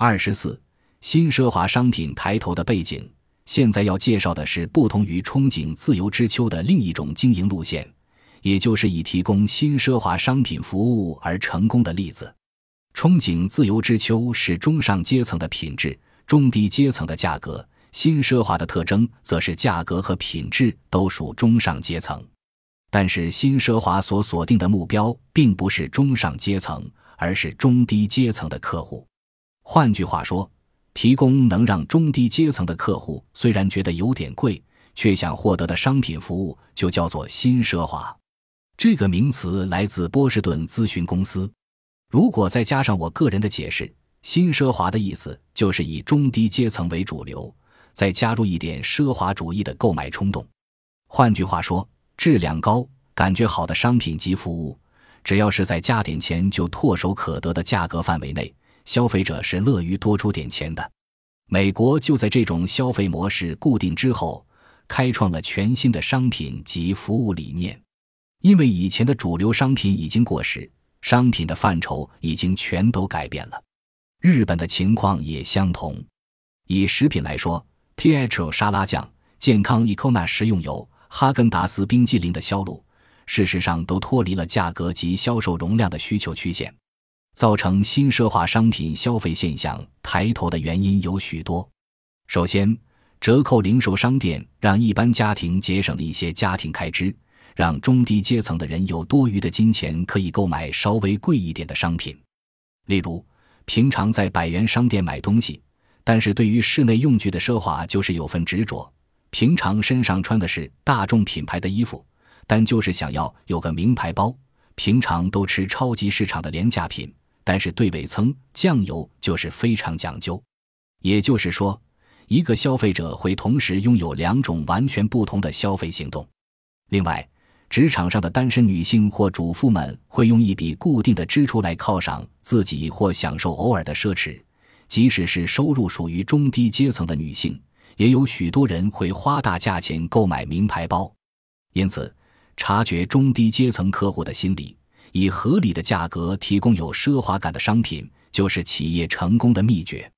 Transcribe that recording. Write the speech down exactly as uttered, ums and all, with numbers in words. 二十四新奢华商品抬头的背景。现在要介绍的是不同于憧憬自由之秋的另一种经营路线，也就是以提供新奢华商品服务而成功的例子。憧憬自由之秋是中上阶层的品质，中低阶层的价格，新奢华的特征则是价格和品质都属中上阶层。但是新奢华所锁定的目标并不是中上阶层，而是中低阶层的客户。换句话说，提供能让中低阶层的客户虽然觉得有点贵，却想获得的商品服务就叫做新奢华。这个名词来自波士顿咨询公司。如果再加上我个人的解释，新奢华的意思就是以中低阶层为主流，再加入一点奢华主义的购买冲动。换句话说，质量高、感觉好的商品及服务，只要是在加点钱就唾手可得的价格范围内，消费者是乐于多出点钱的。美国就在这种消费模式固定之后，开创了全新的商品及服务理念。因为以前的主流商品已经过时，商品的范畴已经全都改变了。日本的情况也相同。以食品来说， Pietro 沙拉酱、健康 Econa 食用油、哈根达斯冰激凌的销路，事实上都脱离了价格及销售容量的需求曲线。造成新奢华商品消费现象抬头的原因有许多。首先，折扣零售商店让一般家庭节省了一些家庭开支，让中低阶层的人有多余的金钱可以购买稍微贵一点的商品。例如，平常在百元商店买东西，但是对于室内用具的奢华就是有份执着。平常身上穿的是大众品牌的衣服，但就是想要有个名牌包。平常都吃超级市场的廉价品，但是对味噌、酱油就是非常讲究。也就是说，一个消费者会同时拥有两种完全不同的消费行动。另外，职场上的单身女性或主妇们会用一笔固定的支出来犒赏自己或享受偶尔的奢侈。即使是收入属于中低阶层的女性，也有许多人会花大价钱购买名牌包。因此，察觉中低阶层客户的心理，以合理的价格提供有奢华感的商品，就是企业成功的秘诀。